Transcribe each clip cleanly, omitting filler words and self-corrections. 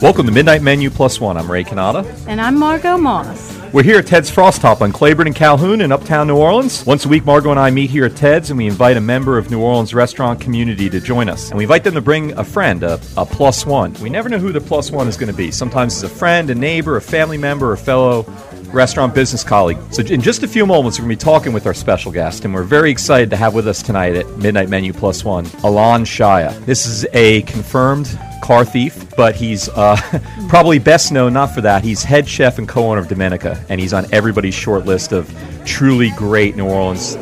Welcome to Midnight Menu Plus One. I'm Ray Cannata. And I'm Margot Moss. We're here at Ted's Frost Top on Claiborne and Calhoun in Uptown New Orleans. Once a week, Margot and I meet here at Ted's, and we invite a member of New Orleans restaurant community to join us. And we invite them to bring a friend, a plus one. We never know who the plus one is going to be. Sometimes it's a friend, a neighbor, a family member, a fellow restaurant business colleague. So in just a few moments, we're going to be talking with our special guest, and we're very excited to have with us tonight at Midnight Menu Plus One, Alon Shaya. This is a confirmed car thief, but he's probably best known not for that. He's head chef and co-owner of Domenica, and he's on everybody's short list of truly great New Orleans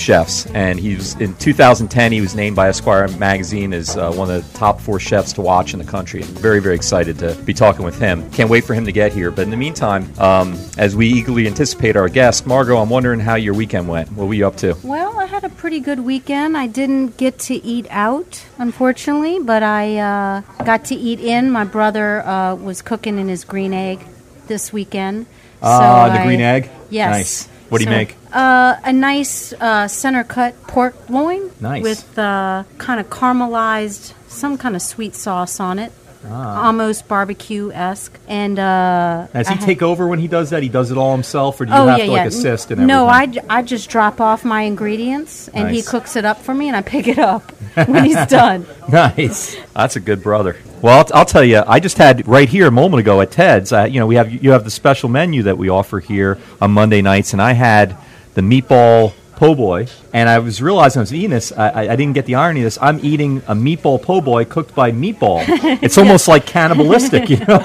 chefs. And he was, in 2010, he was named by Esquire magazine as one of the top 4 chefs to watch in the country. I'm very, very excited to be talking with him. Can't wait for him to get here. But in the meantime, as we eagerly anticipate our guest, Margot, I'm wondering how your weekend went. What were you up to? Well, I had a pretty good weekend. I didn't get to eat out, unfortunately, but I got to eat in. My brother was cooking in his green egg this weekend. Green egg? Yes. Nice. What do you make? A nice center-cut pork loin with kind of caramelized, some kind of sweet sauce on it. Almost barbecue-esque. And does he take over when he does that? He does it all himself, or do you have to assist and everything? No, I just drop off my ingredients, and he cooks it up for me, and I pick it up when he's done. Nice. That's a good brother. Well, I'll tell you, I just had right here a moment ago at Ted's, you have the special menu that we offer here on Monday nights, and I had the meatball po' boy, and I was realizing I was eating this. I didn't get the irony of this. I'm eating a meatball po' boy cooked by meatball. It's almost like cannibalistic, you know.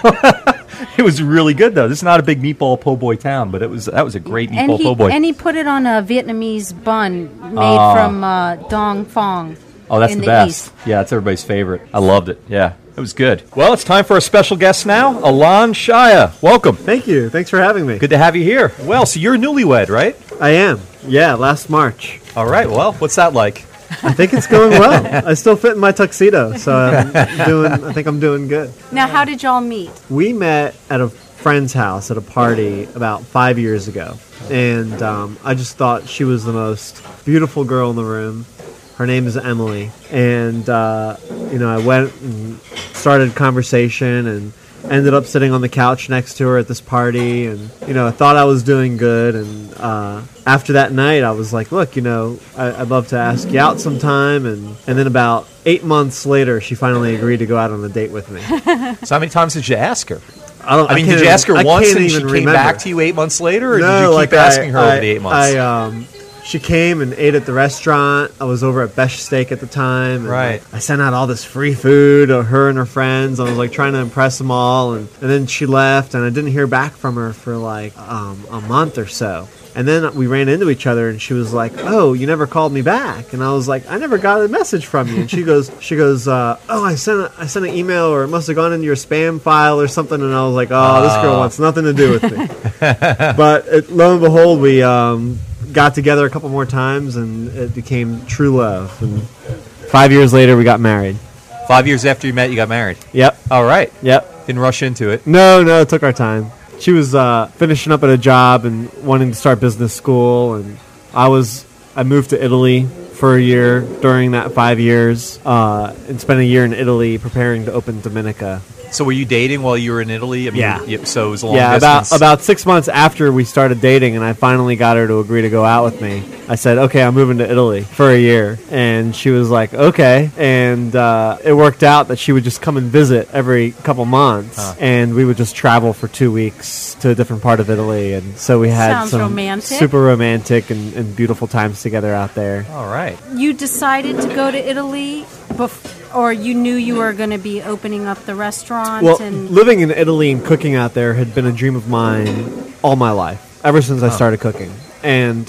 It was really good, though. This is not a big meatball po' boy town, but that was a great meatball po' boy. And he put it on a Vietnamese bun made from Dong Phuong. Oh, that's the best. East. Yeah, that's everybody's favorite. I loved it. Yeah. It was good. Well, it's time for our special guest now, Alon Shaya. Welcome. Thank you. Thanks for having me. Good to have you here. Well, so you're newlywed, right? I am. Yeah, last March. All right. Well, what's that like? I think it's going well. I still fit in my tuxedo, so I think I'm doing good. Now, how did y'all meet? We met at a friend's house at a party about 5 years ago, and I just thought she was the most beautiful girl in the room. Her name is Emily, and I went and started conversation and ended up sitting on the couch next to her at this party, and I thought I was doing good. And after that night, I was like, "Look, I'd love to ask you out sometime." And then about 8 months later, she finally agreed to go out on a date with me. So how many times did you ask her? Did you ask her once and she came back to you 8 months later, or did you keep asking her over the 8 months? She came and ate at the restaurant. I was over at Besh Steak at the time. And right. I sent out all this free food to her and her friends. I was like trying to impress them all. And then she left, and I didn't hear back from her for like a month or so. And then we ran into each other, and she was like, "Oh, you never called me back." And I was like, "I never got a message from you." And she goes, I sent an email, or it must have gone into your spam file or something. And I was like, "Oh, this girl wants nothing to do with me." But lo and behold, we got together a couple more times, and it became true love. And 5 years later, we got married. 5 years after you met, you got married? Yep. All right. Yep. Didn't rush into it? No, it took our time. She was finishing up at a job and wanting to start business school, and I moved to Italy for a year during that 5 years, and spent a year in Italy preparing to open Domenica. So were you dating while you were in Italy? So it was a long distance. About 6 months after we started dating, and I finally got her to agree to go out with me. I said, "Okay, I'm moving to Italy for a year." And she was like, "Okay." And it worked out that she would just come and visit every couple months, and we would just travel for 2 weeks to a different part of Italy. And so we had super romantic and beautiful times together out there. All right. You decided to go to Italy or you knew you were going to be opening up the restaurant? Well, living in Italy and cooking out there had been a dream of mine all my life, ever since I started cooking. And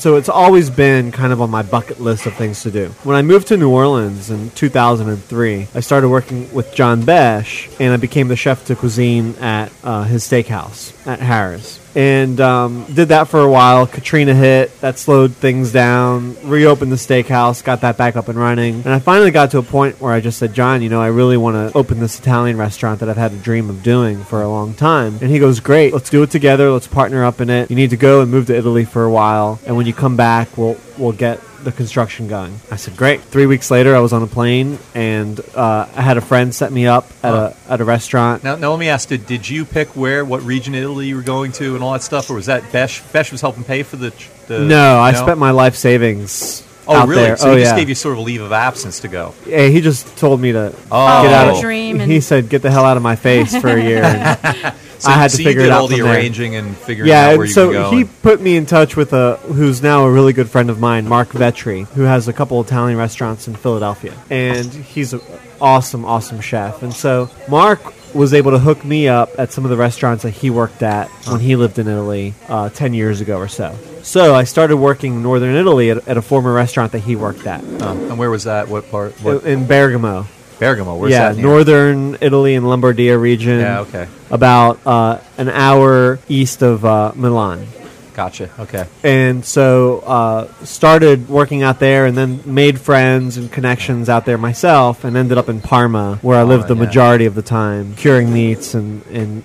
so it's always been kind of on my bucket list of things to do. When I moved to New Orleans in 2003, I started working with John Besh, and I became the chef de cuisine at his steakhouse at Harris. And did that for a while. Katrina hit. That slowed things down. Reopened the steakhouse. Got that back up and running. And I finally got to a point where I just said, John, you know, I really want to open this Italian restaurant that I've had a dream of doing for a long time. And he goes, great. Let's do it together. Let's partner up in it. You need to go and move to Italy for a while. And when you come back, we'll get the construction going. I said, great. 3 weeks later, I was on a plane, and I had a friend set me up at a restaurant. Now let me ask you, did you pick what region of Italy you were going to and all that stuff, or was that Besh? Besh was helping pay for the No, I spent my life savings. Oh, really? There. So he just gave you sort of a leave of absence to go. Yeah, he just told me to get out of dream. He said, get the hell out of my face for a year. And I had to figure it out. So you did all the arranging and figuring out where you could go. Yeah, so he put me in touch with who's now a really good friend of mine, Mark Vetri, who has a couple Italian restaurants in Philadelphia. And he's an awesome, awesome chef. And so Mark was able to hook me up at some of the restaurants that he worked at when he lived in Italy 10 years ago or so. So I started working in northern Italy at a former restaurant that he worked at. And where was that? What part? In Bergamo. Bergamo, where's that? Yeah, northern Italy and Lombardia region. Yeah, okay. About an hour east of Milan. Gotcha, okay. And so started working out there and then made friends and connections out there myself and ended up in Parma, where I lived the majority of the time, curing meats and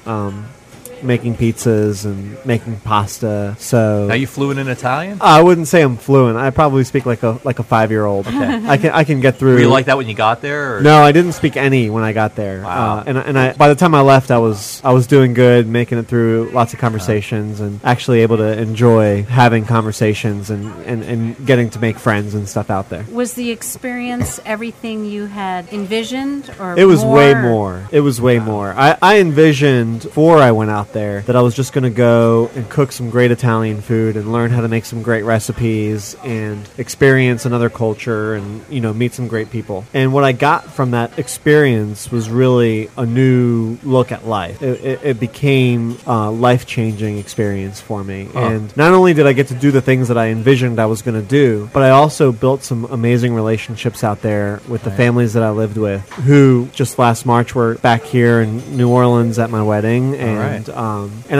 making pizzas and making pasta. So now you fluent in Italian? I wouldn't say I'm fluent. I probably speak like a 5-year-old. Okay. I can get through. Were you like that when you got there? Or? No, I didn't speak any when I got there. Wow. And I by the time I left, I was doing good, making it through lots of conversations, and actually able to enjoy having conversations and getting to make friends and stuff out there. Was the experience everything you had envisioned, or it was more? Way more? It was way more. I envisioned before I went out there that I was just going to go and cook some great Italian food and learn how to make some great recipes and experience another culture and, you know, meet some great people. And what I got from that experience was really a new look at life. It became a life-changing experience for me. And not only did I get to do the things that I envisioned I was going to do, but I also built some amazing relationships out there with the families that I lived with, who just last March were back here in New Orleans at my wedding. And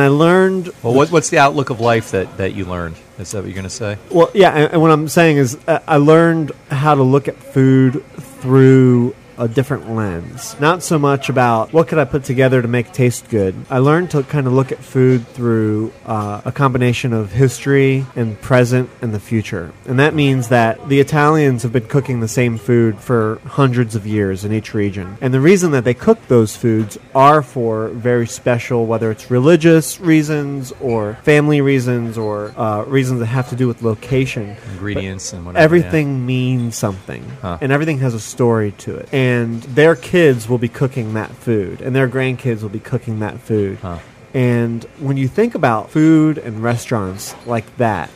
I learned... Well, what's the outlook of life that you learned? Is that what you're going to say? Well, yeah, and what I'm saying is I learned how to look at food through a different lens. Not so much about what could I put together to make taste good. I learned to kind of look at food through a combination of history and present and the future. And that means that the Italians have been cooking the same food for hundreds of years in each region. And the reason that they cook those foods are for very special, whether it's religious reasons or family reasons or reasons that have to do with location. Ingredients but and whatever. Everything means something. And everything has a story to it. And their kids will be cooking that food, and their grandkids will be cooking that food. And when you think about food and restaurants like that,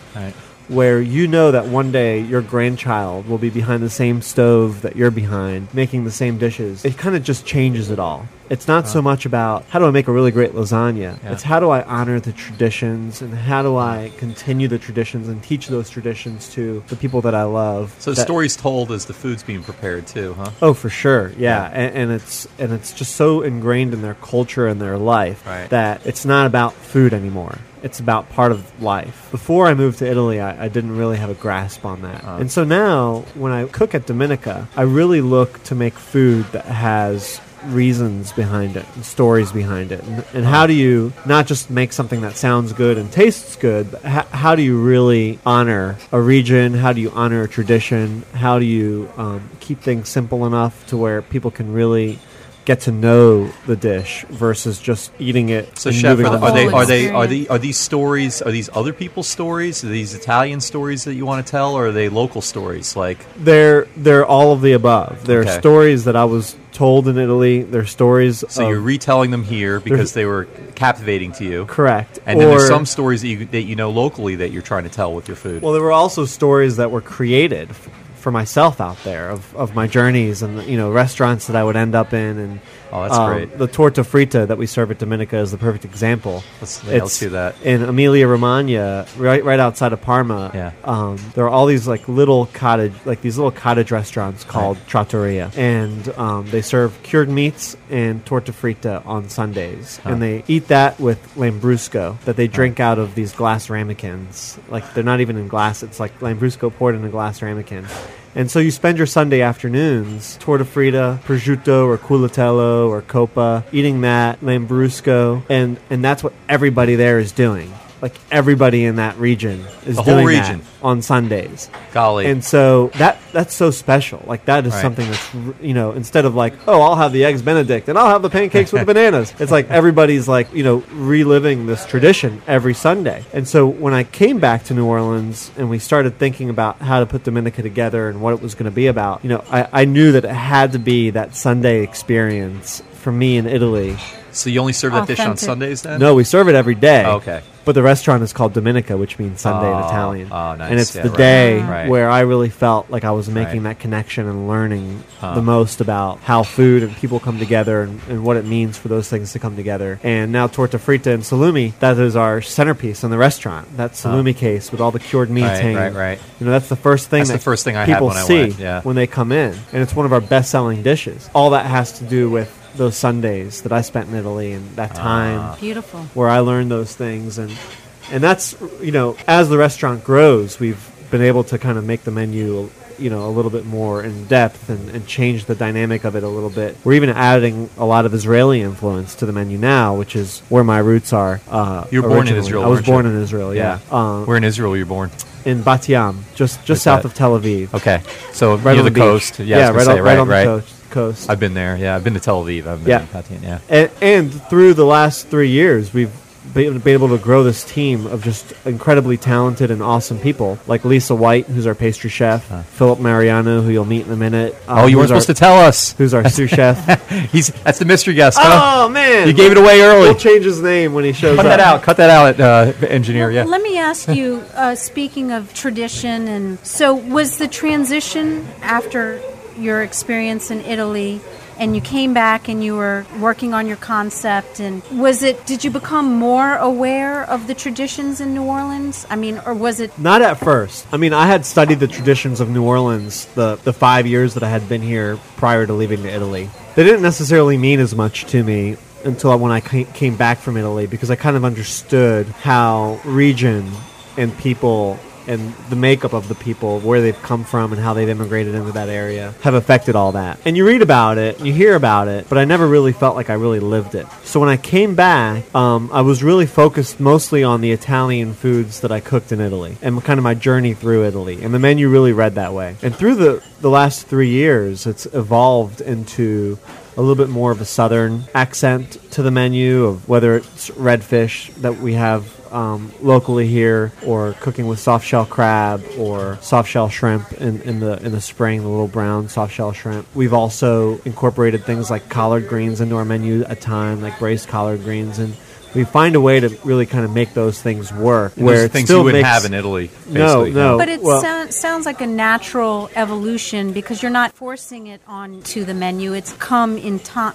where you know that one day your grandchild will be behind the same stove that you're behind, making the same dishes, it kind of just changes it all. It's not so much about how do I make a really great lasagna. Yeah. It's how do I honor the traditions and how do I continue the traditions and teach those traditions to the people that I love. So the story's told as the food's being prepared too, huh? Oh, for sure, yeah. And it's just so ingrained in their culture and their life that it's not about food anymore. It's about part of life. Before I moved to Italy, I didn't really have a grasp on that. And so now, when I cook at Domenica, I really look to make food that has reasons behind it and stories behind it. And how do you not just make something that sounds good and tastes good, but how do you really honor a region? How do you honor a tradition? How do you keep things simple enough to where people can really get to know the dish versus just eating it? So, chef, are these other people's stories? Are these Italian stories that you want to tell, or are they local stories? Like they're all of the above. They're stories that I was told in Italy. They're stories. So you're retelling them here because they were captivating to you. Correct. And then there's some stories that you know locally that you're trying to tell with your food. Well, there were also stories that were created for myself out there of my journeys and, you know, restaurants that I would end up in. And oh, that's great. The torta frita that we serve at Domenica is the perfect example. Let's do that. In Emilia Romagna, right outside of Parma, yeah. There are all these little cottage restaurants called trattoria, and they serve cured meats and torta frita on Sundays, and they eat that with Lambrusco that they drink out of these glass ramekins. Like, they're not even in glass; it's like Lambrusco poured in a glass ramekin. And so you spend your Sunday afternoons, torta frita, prosciutto or culatello or coppa, eating that, Lambrusco, and that's what everybody there is doing. Like, everybody in that region is doing that on Sundays. Golly. And so that's so special. Like, that is something that's, you know, instead of like, oh, I'll have the eggs Benedict and I'll have the pancakes with the bananas. It's like everybody's like, you know, reliving this tradition every Sunday. And so when I came back to New Orleans and we started thinking about how to put Domenica together and what it was going to be about, you know, I knew that it had to be that Sunday experience for me in Italy. So you only serve that dish on Sundays then? No, we serve it every day. Oh, okay. But the restaurant is called Domenica, which means Sunday in Italian. Oh, nice. And it's the day where I really felt like I was making that connection and learning the most about how food and people come together and what it means for those things to come together. And now torta frita and salumi, that is our centerpiece in the restaurant. That salumi case with all the cured meats hanging. Right. You know, that's the first thing people see when they come in. And it's one of our best-selling dishes. All that has to do with those Sundays that I spent in Italy and that time beautiful where I learned those things. And that's, you know, as the restaurant grows, we've been able to kind of make the menu, you know, a little bit more in depth and change the dynamic of it a little bit. We're even adding a lot of Israeli influence to the menu now, which is where my roots are. You were born in Israel, I was born in Israel, yeah. Where in Israel were you born? In Bat Yam, just south of Tel Aviv. Okay. So right near the coast. Yeah, right on the coast. I've been there. Yeah, I've been to Tel Aviv. I've been to Patin, And through the last 3 years, we've been able to grow this team of just incredibly talented and awesome people, like Lisa White, who's our pastry chef, Philip Mariano, who you'll meet in a minute. You weren't supposed to tell us. Who's our sous chef. That's the mystery guest, huh? Oh, man. You gave it away early. We'll change his name when he shows up. Cut that out, engineer. Well, yeah. Let me ask you, speaking of tradition, and so was the transition after your experience in Italy, and you came back and you were working on your concept, and did you become more aware of the traditions in New Orleans? I mean, or was it... Not at first. I mean, I had studied the traditions of New Orleans the 5 years that I had been here prior to leaving to Italy. They didn't necessarily mean as much to me until when I came back from Italy, because I kind of understood how region and people and the makeup of the people, where they've come from and how they've immigrated into that area, have affected all that. And you read about it, you hear about it, but I never really felt like I really lived it. So when I came back, I was really focused mostly on the Italian foods that I cooked in Italy and kind of my journey through Italy. And the menu really read that way. And through the last 3 years, it's evolved into a little bit more of a southern accent to the menu, of whether it's redfish that we have locally here, or cooking with soft shell crab or soft shell shrimp in the spring, the little brown soft shell shrimp. We've also incorporated things like collard greens into our menu at times, like braised collard greens, and we find a way to really kind of make those things work. And where things you wouldn't have in Italy, basically. No. But it sounds like a natural evolution, because you're not forcing it onto the menu. It's come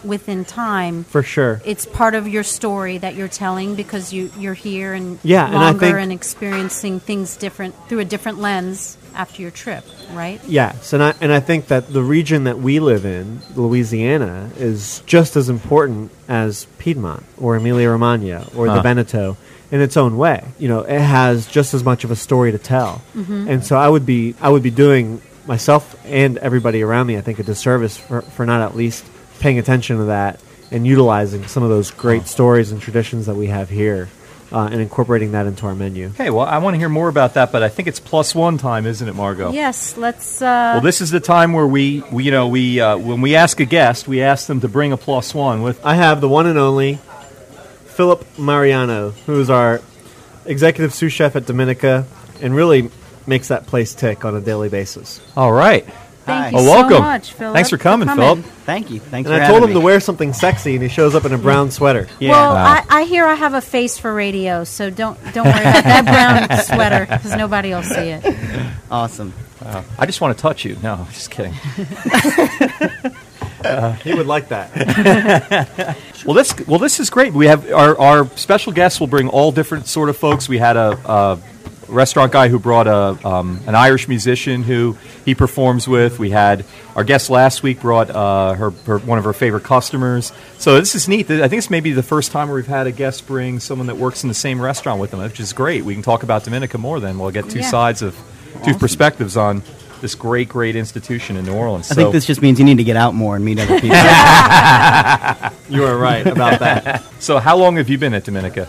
within time. For sure. It's part of your story that you're telling, because you're here and and experiencing things different through a different lens after your trip, right? Yes, and I think that the region that we live in, Louisiana, is just as important as Piedmont or Emilia-Romagna or the Veneto in its own way. You know, it has just as much of a story to tell. Mm-hmm. And so I would be doing myself and everybody around me, I think, a disservice for not at least paying attention to that and utilizing some of those great stories and traditions that we have here. And incorporating that into our menu. Okay, well, I want to hear more about that, but I think it's +1 time, isn't it, Margot? Yes, let's... Well, this is the time where we when we ask a guest, we ask them to bring a +1 with... I have the one and only Philip Mariano, who is our executive sous chef at Domenica, and really makes that place tick on a daily basis. All right. Thank you so much, Philip. Thanks for coming, Philip. Thank you. Thanks for having me. And I told him to wear something sexy, and he shows up in a brown sweater. Yeah. Well, I hear I have a face for radio, so don't worry about that brown sweater, because nobody will see it. Awesome. Wow. I just want to touch you. No, I'm just kidding. He would like that. Well, this is great. We have our special guests will bring all different sort of folks. We had a restaurant guy who brought an Irish musician who he performs with. We had our guest last week brought one of her favorite customers. So this is neat. I think it's maybe the first time where we've had a guest bring someone that works in the same restaurant with them, which is great. We can talk about Domenica more then. We'll get two perspectives on this great, great institution in New Orleans. I think this just means you need to get out more and meet other people. You are right about that. So how long have you been at Domenica?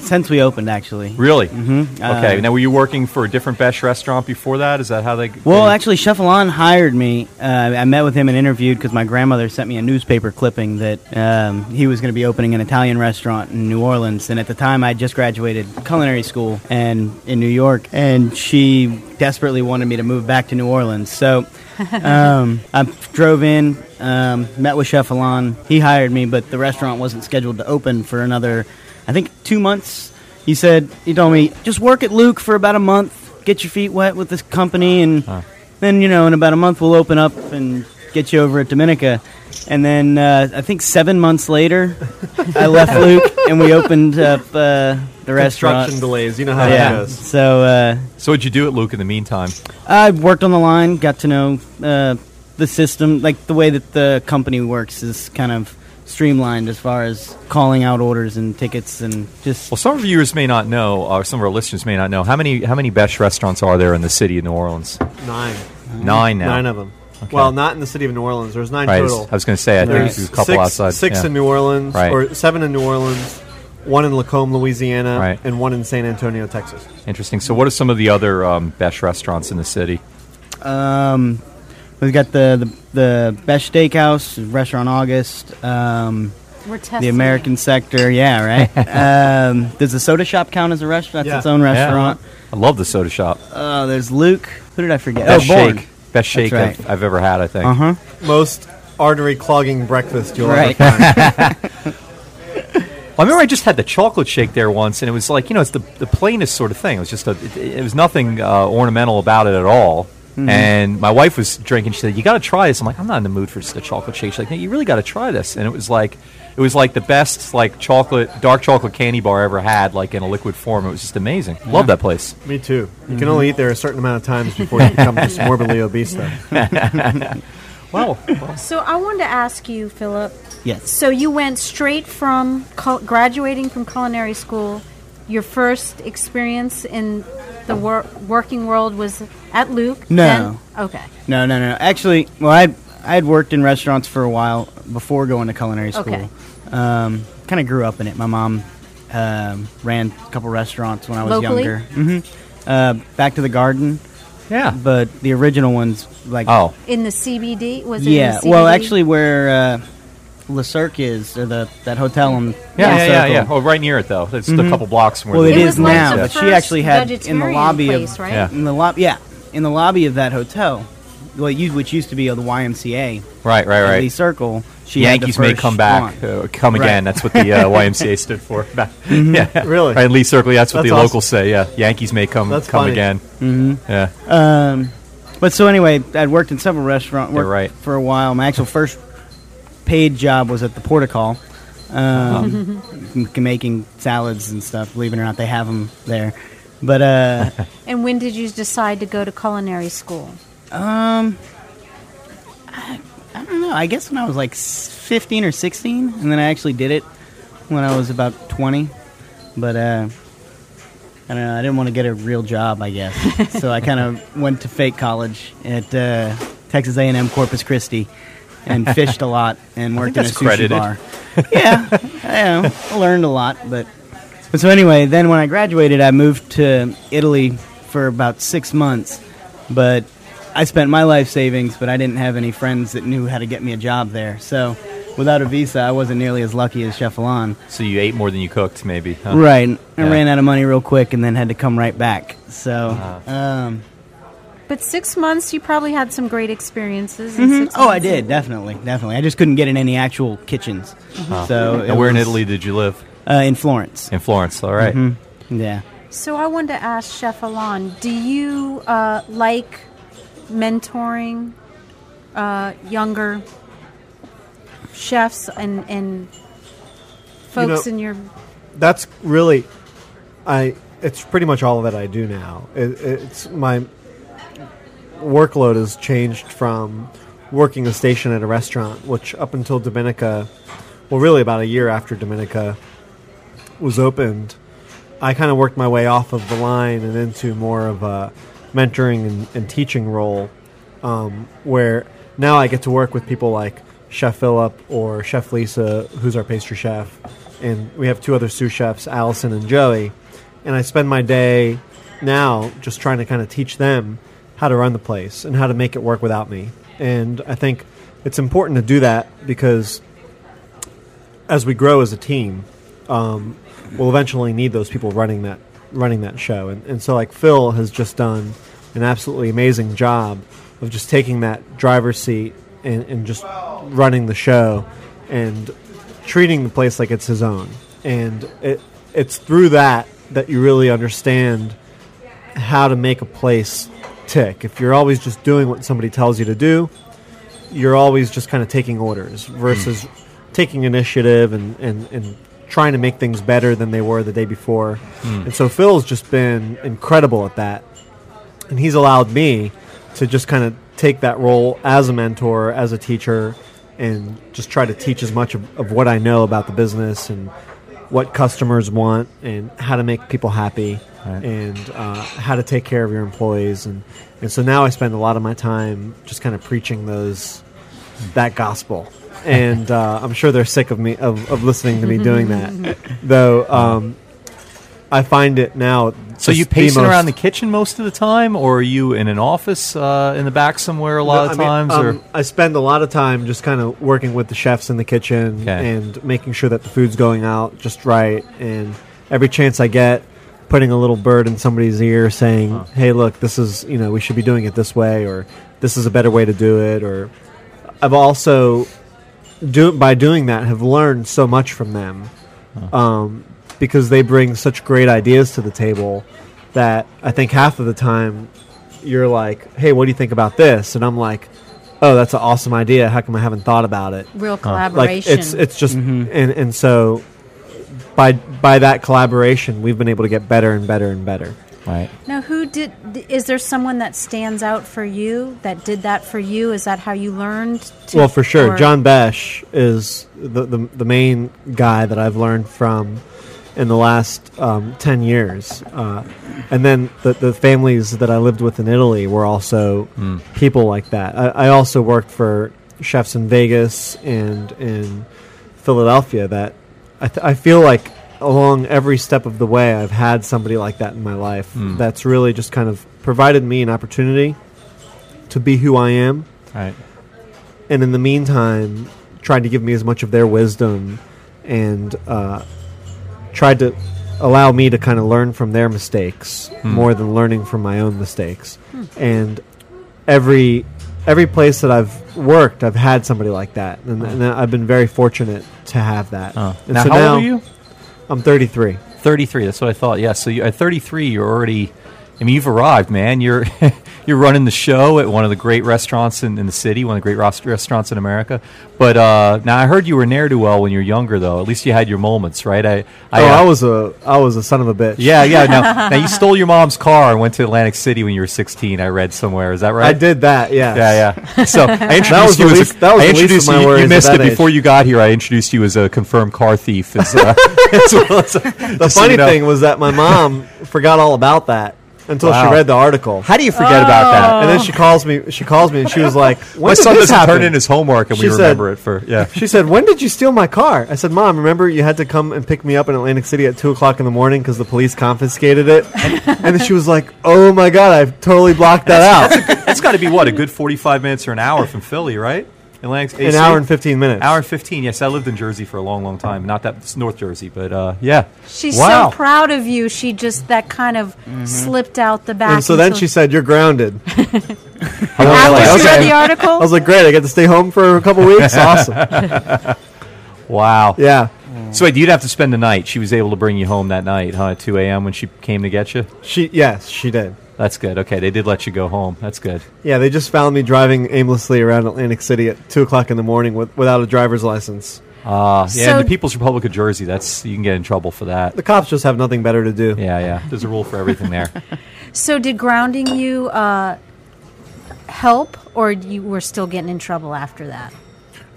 Since we opened, actually. Really? Mm-hmm. Okay. Now, were you working for a different Besh restaurant before that? Is that how they... Well, actually, Chef Alon hired me. I met with him and interviewed because my grandmother sent me a newspaper clipping that he was going to be opening an Italian restaurant in New Orleans. And at the time, I had just graduated culinary school and in New York. And she desperately wanted me to move back to New Orleans. So... I drove in, met with Chef Alon. He hired me, but the restaurant wasn't scheduled to open for another, I think, 2 months. He told me, just work at Luke for about a month, get your feet wet with this company, and then, in about a month we'll open up and get you over at Domenica. And then I think 7 months later, I left Luke and we opened up the restaurant. Construction delays, you know how that goes. So what'd you do at Luke in the meantime? I worked on the line, got to know the system, like the way that the company works is kind of streamlined as far as calling out orders and tickets and just... Well, some of our viewers may not know, or some of our listeners may not know, how many Besh restaurants are there in the city of New Orleans? Nine now. Nine of them. Okay. Well, not in the city of New Orleans. There's nine total. I was going to say, I think there's a couple outside. Six in New Orleans, or seven in New Orleans, one in Lacombe, Louisiana, and one in San Antonio, Texas. Interesting. So what are some of the other Besh restaurants in the city? We've got the Besh Steakhouse, Restaurant August, we're testing the American Sector. Yeah, right? Does the Soda Shop count as a restaurant? That's its own restaurant. Yeah. I love the Soda Shop. There's Luke. Who did I forget? Shake. Best shake I've ever had, I think. Uh-huh. Most artery-clogging breakfast you'll ever find. I remember I just had the chocolate shake there once, and it was like, it's the plainest sort of thing. It was just it was nothing ornamental about it at all. Mm-hmm. And my wife was drinking. She said, "You got to try this." I'm like, "I'm not in the mood for just a chocolate shake." She's like, "No, you really got to try this." And it was like the best dark chocolate candy bar I ever had, like in a liquid form. It was just amazing. Yeah. Love that place. Me too. You can only eat there a certain amount of times before you become just morbidly obese, though. Well. So I wanted to ask you, Philip. Yes. So you went straight from graduating from culinary school. Your first experience in the working world was at Luke? No. Then? Okay. No. Actually, I had worked in restaurants for a while before going to culinary school. Okay. Kind of grew up in it. My mom ran a couple restaurants when I was younger. Mm-hmm. Back to the Garden. Yeah. But the original ones, like... Oh. In the CBD? Was it in the CBD? Well, actually, where... Le Cirque is, or that hotel on yeah. Oh, right near it though. It's a couple blocks from where it is now. But she actually had in the lobby place, right? In the lobby of that hotel, which used to be the YMCA. Right. The circle. She Yankees had the may come back, come again. That's what the YMCA stood for. Yeah, really. Right, Lee Circle. That's what the locals say. Yeah, Yankees may come again. Mm-hmm. Yeah. But so anyway, I'd worked in several restaurants for a while. My actual first paid job was at the Portico, making salads and stuff. Believe it or not, they have them there. But and when did you decide to go to culinary school? I don't know. I guess when I was like 15 or 16, and then I actually did it when I was about 20. But I don't know. I didn't want to get a real job, I guess, so I kind of went to fake college at Texas A&M Corpus Christi. And fished a lot and worked in a sushi bar. Yeah, I learned a lot. But so anyway, then when I graduated, I moved to Italy for about 6 months. But I spent my life savings, but I didn't have any friends that knew how to get me a job there. So without a visa, I wasn't nearly as lucky as Chef Alon. So you ate more than you cooked, maybe? Huh? Right. I ran out of money real quick and then had to come right back. So... But 6 months, you probably had some great experiences. Oh, I did, definitely. I just couldn't get in any actual kitchens. So, and where in Italy did you live? In Florence. All right. Mm-hmm. Yeah. So I wanted to ask Chef Alon, do you like mentoring younger chefs and folks in your... That's really... It's pretty much all that I do now. It's my workload has changed from working a station at a restaurant, which up until Domenica, well, really about a year after Domenica was opened, I kind of worked my way off of the line and into more of a mentoring and teaching role, where now I get to work with people like Chef Philip or Chef Lisa, who's our pastry chef, and we have two other sous chefs, Allison and Joey. And I spend my day now just trying to kind of teach them how to run the place and how to make it work without me. And I think it's important to do that because as we grow as a team, we'll eventually need those people running that show. And so like Phil has just done an absolutely amazing job of just taking that driver's seat and just running the show and treating the place like it's his own. And it's through that you really understand how to make a place tick. If you're always just doing what somebody tells you to do, you're always just kind of taking orders versus taking initiative and trying to make things better than they were the day before. And so Phil's just been incredible at that. And he's allowed me to just kind of take that role as a mentor, as a teacher, and just try to teach as much of what I know about the business and what customers want and how to make people happy, right, and how to take care of your employees. And so now I spend a lot of my time just kind of preaching that gospel. And I'm sure they're sick of me, of listening to me doing that. Though I find it now... So you pacing around the kitchen most of the time, or are you in an office in the back somewhere a lot of times? Or? I spend a lot of time just kind of working with the chefs in the kitchen and making sure that the food's going out just right. And every chance I get, putting a little bird in somebody's ear saying, hey, look, this is, we should be doing it this way, or this is a better way to do it. Or I've also, by doing that, have learned so much from them. Because they bring such great ideas to the table that I think half of the time you're like, hey, what do you think about this? And I'm like, oh, that's an awesome idea. How come I haven't thought about it? Real collaboration. It's just, and so by that collaboration, we've been able to get better and better and better. Right. Now, is there someone that stands out for you, that did that for you? Is that how you learned? Well, for sure. John Besh is the main guy that I've learned from in the last 10 years. And then the families that I lived with in Italy were also people like that. I also worked for chefs in Vegas and in Philadelphia that I feel like along every step of the way I've had somebody like that in my life that's really just kind of provided me an opportunity to be who I am. Right. And in the meantime, tried to give me as much of their wisdom and tried to allow me to kind of learn from their mistakes more than learning from my own mistakes. And every place that I've worked, I've had somebody like that. And I've been very fortunate to have that. And now, so how old are you? I'm 33. 33, that's what I thought. Yeah, so at 33, you're already... I mean, you've arrived, man. You're you're running the show at one of the great restaurants in the city, one of the great restaurants in America. But now I heard you were ne'er-do-well when you were younger, though. At least you had your moments, right? I was a son of a bitch. Yeah, yeah. Now you stole your mom's car and went to Atlantic City when you were 16. I read somewhere. Is that right? I did that. Yeah. Yeah, yeah. So I introduced you. You missed it before you got here. I introduced you as a confirmed car thief. The funny thing was that my mom forgot all about that. Until she read the article. How do you forget about that? And then she calls me, and she was like, "My son doesn't turn in his homework, and we remember it for yeah." She said, "When did you steal my car?" I said, "Mom, remember you had to come and pick me up in Atlantic City at 2:00 in the morning because the police confiscated it." And then she was like, "Oh my God, I've totally blocked that out." That's got to be a good 45 minutes or an hour from Philly, right? Atlantic, an hour and 15 minutes. Hour and 15. Yes, I lived in Jersey for a long, long time. Not that North Jersey, but yeah. She's so proud of you. She just that kind of slipped out the back. And so then she said, "You're grounded." After she read the article, I was like, "Great! I get to stay home for a couple weeks. Awesome!" Wow. Yeah. So wait, you'd have to spend the night. She was able to bring you home that night, huh? At 2 a.m. when she came to get you. Yes, she did. That's good. Okay, they did let you go home. That's good. Yeah, they just found me driving aimlessly around Atlantic City at 2 o'clock in the morning without a driver's license. Yeah, so in the People's Republic of Jersey, that's you can get in trouble for that. The cops just have nothing better to do. Yeah, yeah. There's a rule for everything there. So did grounding you help, or you were still getting in trouble after that?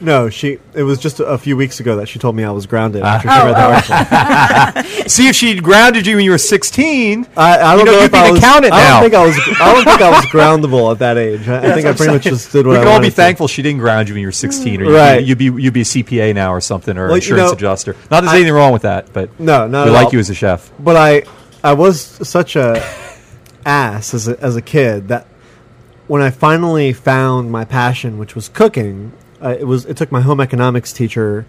No, it was just a few weeks ago that she told me I was grounded after she read the article. See, if she grounded you when you were 16, I don't know if I was, count it now. I don't think I was groundable at that age. I think I pretty much just did what I wanted. We can all be thankful she didn't ground you when you were 16, or right. you'd be a CPA now or something, or insurance adjuster. Not that there's anything wrong with that, but no, not we at like all. You as a chef. But I was such a ass as a kid that when I finally found my passion, which was cooking. It took my home economics teacher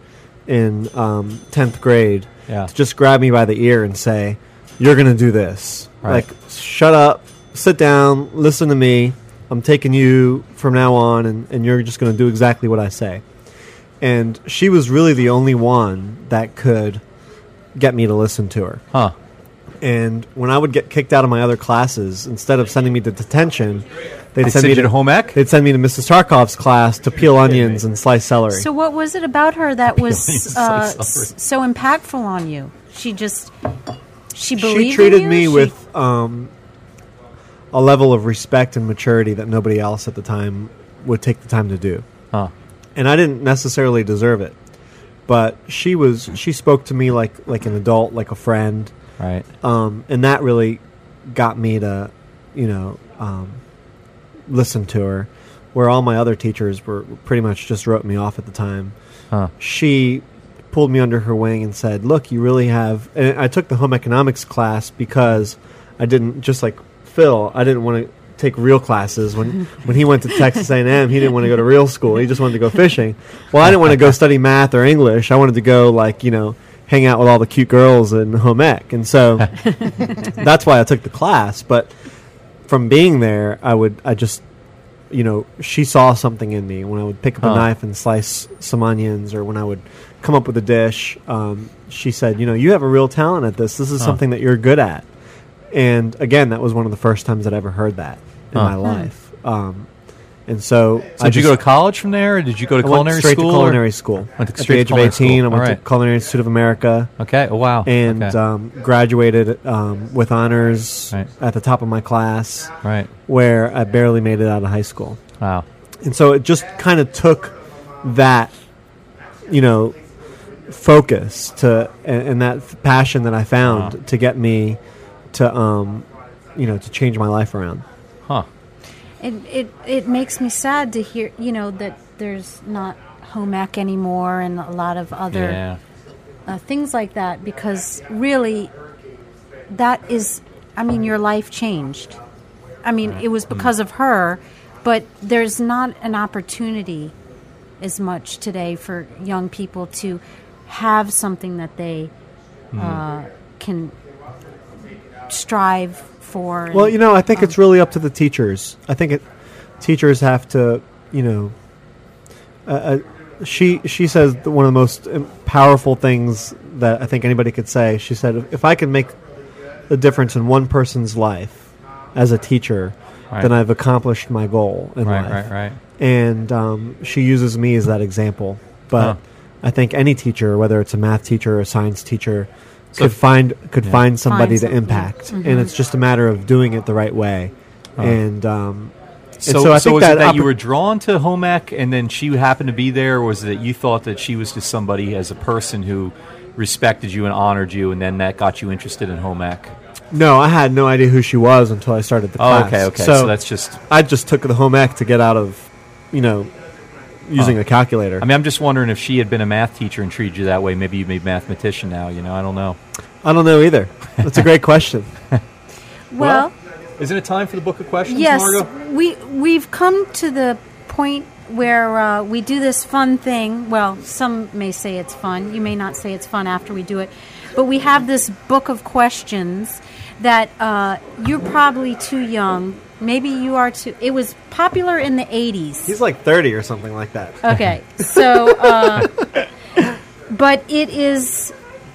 in 10th grade to just grab me by the ear and say, "You're going to do this. Right. Like, shut up, sit down, listen to me. I'm taking you from now on, and you're just going to do exactly what I say." And she was really the only one that could get me to listen to her. Huh. And when I would get kicked out of my other classes, instead of sending me to detention, they'd send me to Mrs. Tarkov's class to peel onions and slice celery. So what was it about her that was so impactful on you? She believed in you? She treated me with a level of respect and maturity that nobody else at the time would take the time to do. Huh. And I didn't necessarily deserve it. But she spoke to me like an adult, like a friend. Right. And that really got me to, listen to her, where all my other teachers were pretty much just wrote me off at the time. Huh. She pulled me under her wing and said, "Look, you really have." And I took the home economics class because I didn't, just like Phil, I didn't want to take real classes. When he went to Texas A&M, he didn't want to go to real school. He just wanted to go fishing. Well, I didn't want to go study math or English. I wanted to go hang out with all the cute girls in home ec. And so that's why I took the class. But from being there, I just she saw something in me when I would pick up a knife and slice some onions, or when I would come up with a dish. She said, "You have a real talent at this. This is something that you're good at." And again, that was one of the first times I'd ever heard that in my life. And so did you go to college from there, or did you go to culinary school? I went straight to culinary school. At the age of 18, I went to Culinary Institute of America. Okay, oh, wow. And graduated with honors at the top of my class, where I barely made it out of high school. Wow. And so it just kind of took that, focus to and that passion that I found to get me to, to change my life around. Huh. It makes me sad to hear, that there's not home ec anymore and a lot of other things like that, because really that is, your life changed. It was because of her, but there's not an opportunity as much today for young people to have something that they can strive for. Well, I think it's really up to the teachers. I think teachers have to, she says one of the most powerful things that I think anybody could say. She said, "If I can make a difference in one person's life as a teacher, then I've accomplished my goal in life." Right. And she uses me as that example. But I think any teacher, whether it's a math teacher or a science teacher, could find somebody to impact, and it's just a matter of doing it the right way. And so I think that you were drawn to home ec, and then she happened to be there, or was it that you thought that she was just somebody as a person who respected you and honored you, and then that got you interested in home ec? No, I had no idea who she was until I started the class. Okay. So that's just I just took the home ec to get out of, using a calculator. I'm just wondering if she had been a math teacher and treated you that way, maybe you'd be a mathematician now, I don't know. I don't know either. That's a great question. Well, isn't it time for the book of questions, Margo? Yes, we've come to the point where we do this fun thing. Well, some may say it's fun. You may not say it's fun after we do it. But we have this book of questions that you're probably too young. Maybe you are too. It was popular in the 80s. He's like 30 or something like that. Okay. So, but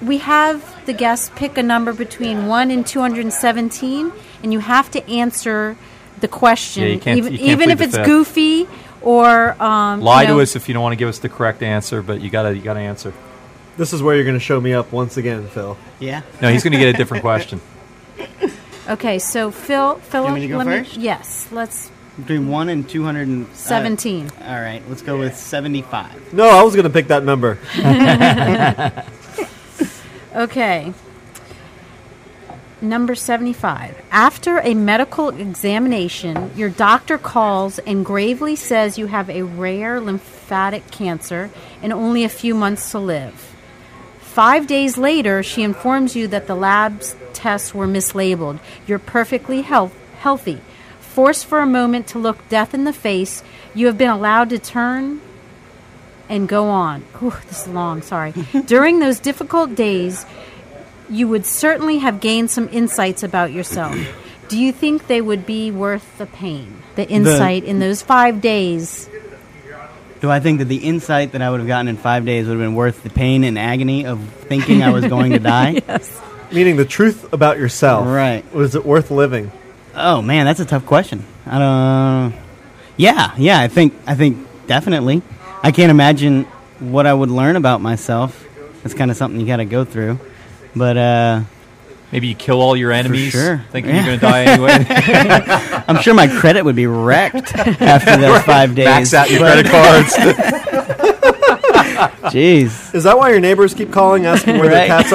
we have the guests pick a number between 1 and 217, and you have to answer the question, even if it's goofy or lie to us if you don't want to give us the correct answer, but you gotta answer. This is where you're going to show me up once again, Phil. Yeah. No, he's going to get a different question. Okay, so Phil, you want me to go first? Yes, let's. Between 1 and 217. All right, let's go with 75. No, I was going to pick that number. Okay. Number 75. After a medical examination, your doctor calls and gravely says you have a rare lymphatic cancer and only a few months to live. 5 days later, she informs you that the lab's tests were mislabeled. You're perfectly healthy. Forced for a moment to look death in the face, you have been allowed to turn and go on. Ooh, this is long, sorry. During those difficult days, you would certainly have gained some insights about yourself. Do you think they would be worth the pain, the insight in those 5 days? Do I think that the insight that I would have gotten in 5 days would have been worth the pain and agony of thinking I was going to die? Yes. Meaning the truth about yourself. Right. Was it worth living? Oh, man, that's a tough question. I don't... Yeah, I think definitely. I can't imagine what I would learn about myself. That's kind of something you got to go through. But maybe you kill all your enemies, sure, thinking you're going to die anyway. I'm sure my credit would be wrecked after those 5 days. Max out your credit cards. Jeez. Is that why your neighbors keep calling, asking where their cats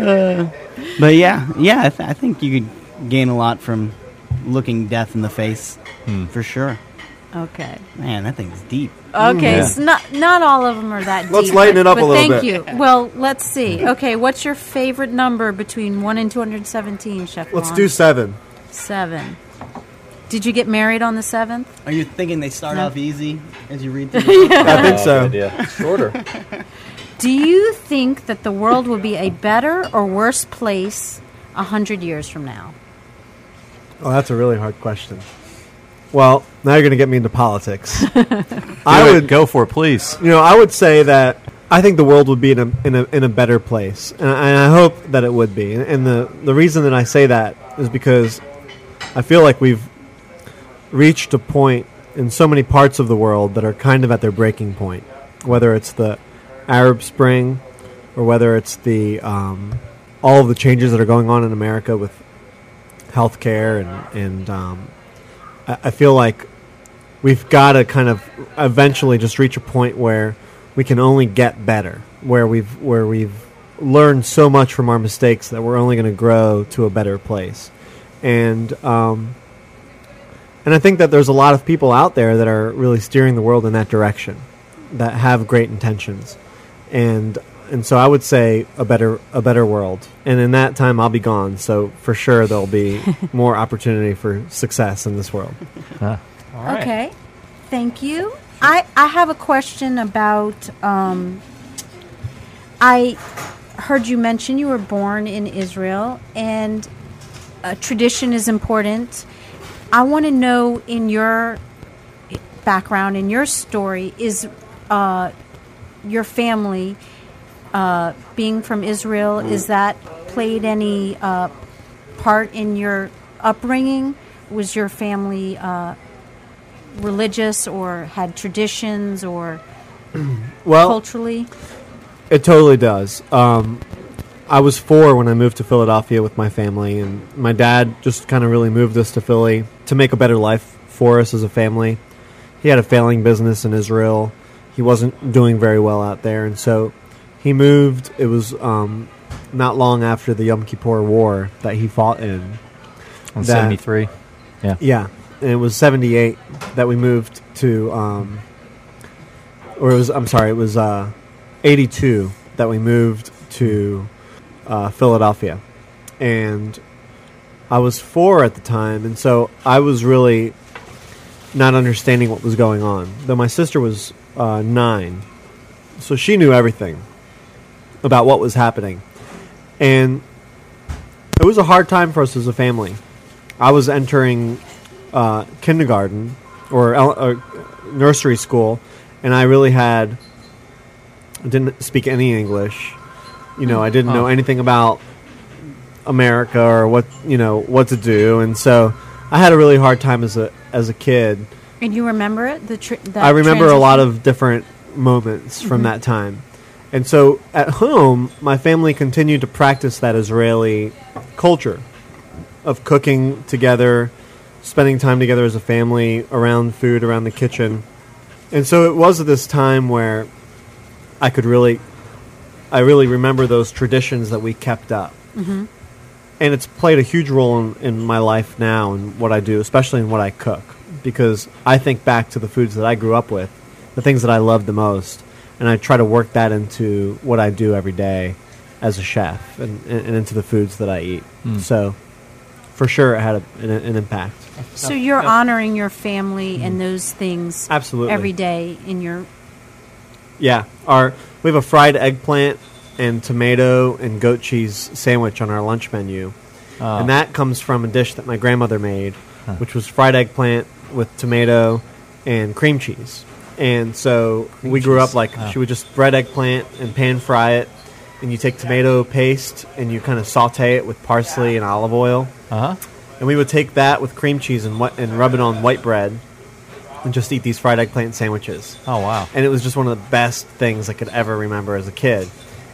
are? But yeah, I think you could gain a lot from looking death in the face, for sure. Okay. Man, that thing's deep. Okay, yeah. So not all of them are that deep. Let's lighten it up a little bit. Thank you. Well, let's see. Okay, what's your favorite number between 1 and 217, Chef Juan? Let's do 7. 7. Did you get married on the 7th? Are you thinking they start off easy as you read through the book? I think so. Yeah. Shorter. Do you think that the world will be a better or worse place 100 years from now? Oh, that's a really hard question. Well, now you're going to get me into politics. I would go for it, please. You know, I would say that I think the world would be in a better place, and I hope that it would be. And the reason that I say that is because I feel like we've reached a point in so many parts of the world that are kind of at their breaking point, whether it's the Arab Spring or whether it's the all of the changes that are going on in America with healthcare and I feel like we've got to kind of eventually just reach a point where we can only get better, where we've learned so much from our mistakes that we're only going to grow to a better place. And I think that there's a lot of people out there that are really steering the world in that direction, that have great intentions. And so I would say a better world. And in that time, I'll be gone. So for sure, there'll be more opportunity for success in this world. All right. Okay. Thank you. Sure. I have a question about... I heard you mention you were born in Israel, and tradition is important. I want to know, in your background, in your story, is your family... being from Israel, is that played any part in your upbringing? Was your family religious or had traditions or culturally? It totally does. I was 4 when I moved to Philadelphia with my family, and my dad just kind of really moved us to Philly to make a better life for us as a family. He had a failing business in Israel. He wasn't doing very well out there, and so... he moved. It was not long after the Yom Kippur War that he fought in. In 73? Yeah. Yeah. And it was 78 that we moved to, it was 82 that we moved to Philadelphia. And I was 4 at the time, and so I was really not understanding what was going on. Though my sister was 9, so she knew everything about what was happening. And it was a hard time for us as a family. I was entering kindergarten or nursery school, and I really had I didn't speak any English. You know, I didn't know anything about America or what to do, and so I had a really hard time as a kid. And you remember it? I remember transition? A lot of different moments from that time. And so at home, my family continued to practice that Israeli culture of cooking together, spending time together as a family around food, around the kitchen. And so it was at this time where I really remember those traditions that we kept up. Mm-hmm. And it's played a huge role in my life now and what I do, especially in what I cook, because I think back to the foods that I grew up with, the things that I loved the most, and I try to work that into what I do every day as a chef and into the foods that I eat. Mm. So for sure it had an impact. So you're honoring your family and those things absolutely every day in your... Yeah. We have a fried eggplant and tomato and goat cheese sandwich on our lunch menu. Oh. And that comes from a dish that my grandmother made, which was fried eggplant with tomato and cream cheese. And so we grew up she would just bread eggplant and pan fry it. And you take tomato paste and you kind of saute it with parsley and olive oil. Uh-huh. And we would take that with cream cheese and rub it on white bread and just eat these fried eggplant sandwiches. Oh, wow. And it was just one of the best things I could ever remember as a kid.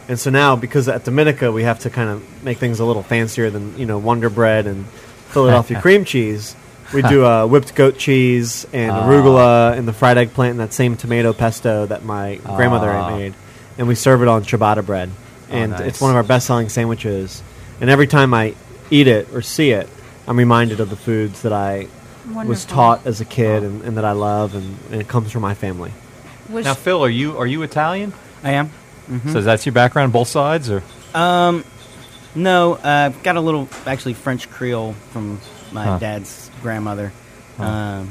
And so now, because at Domenica, we have to kind of make things a little fancier than, Wonder Bread and Philadelphia cream cheese. We do whipped goat cheese and arugula and the fried eggplant and that same tomato pesto that my grandmother had made. And we serve it on ciabatta bread. And nice. It's one of our best-selling sandwiches. And every time I eat it or see it, I'm reminded of the foods that I was taught as a kid and that I love, and it comes from my family. Now, Phil, are you Italian? I am. Mm-hmm. So that's your background, both sides, or? No, I've got a little actually French Creole from my dad's grandmother, but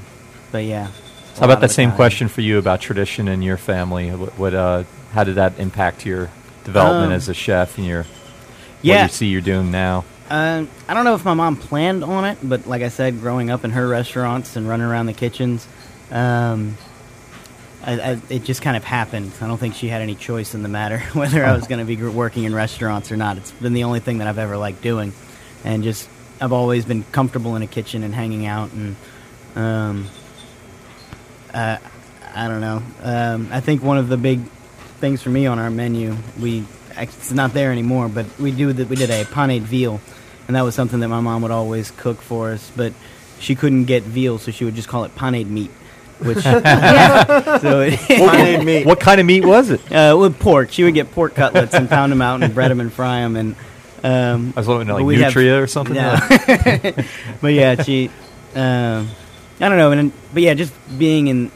yeah. How about that same question for you about tradition in your family? What how did that impact your development as a chef and what you see you're doing now? I don't know if my mom planned on it, but like I said, growing up in her restaurants and running around the kitchens, it just kind of happened. I don't think she had any choice in the matter whether I was going to be working in restaurants or not. It's been the only thing that I've ever liked doing, and just I've always been comfortable in a kitchen and hanging out, and I don't know. I think one of the big things for me on our menu, it's not there anymore, but we did a panade veal, and that was something that my mom would always cook for us, but she couldn't get veal, so she would just call it panade meat. Which panade meat. What kind of meat was it? With pork. She would get pork cutlets and pound them out and bread them and fry them. And I was looking at nutria or something. No. But yeah, she. I don't know, but yeah, just being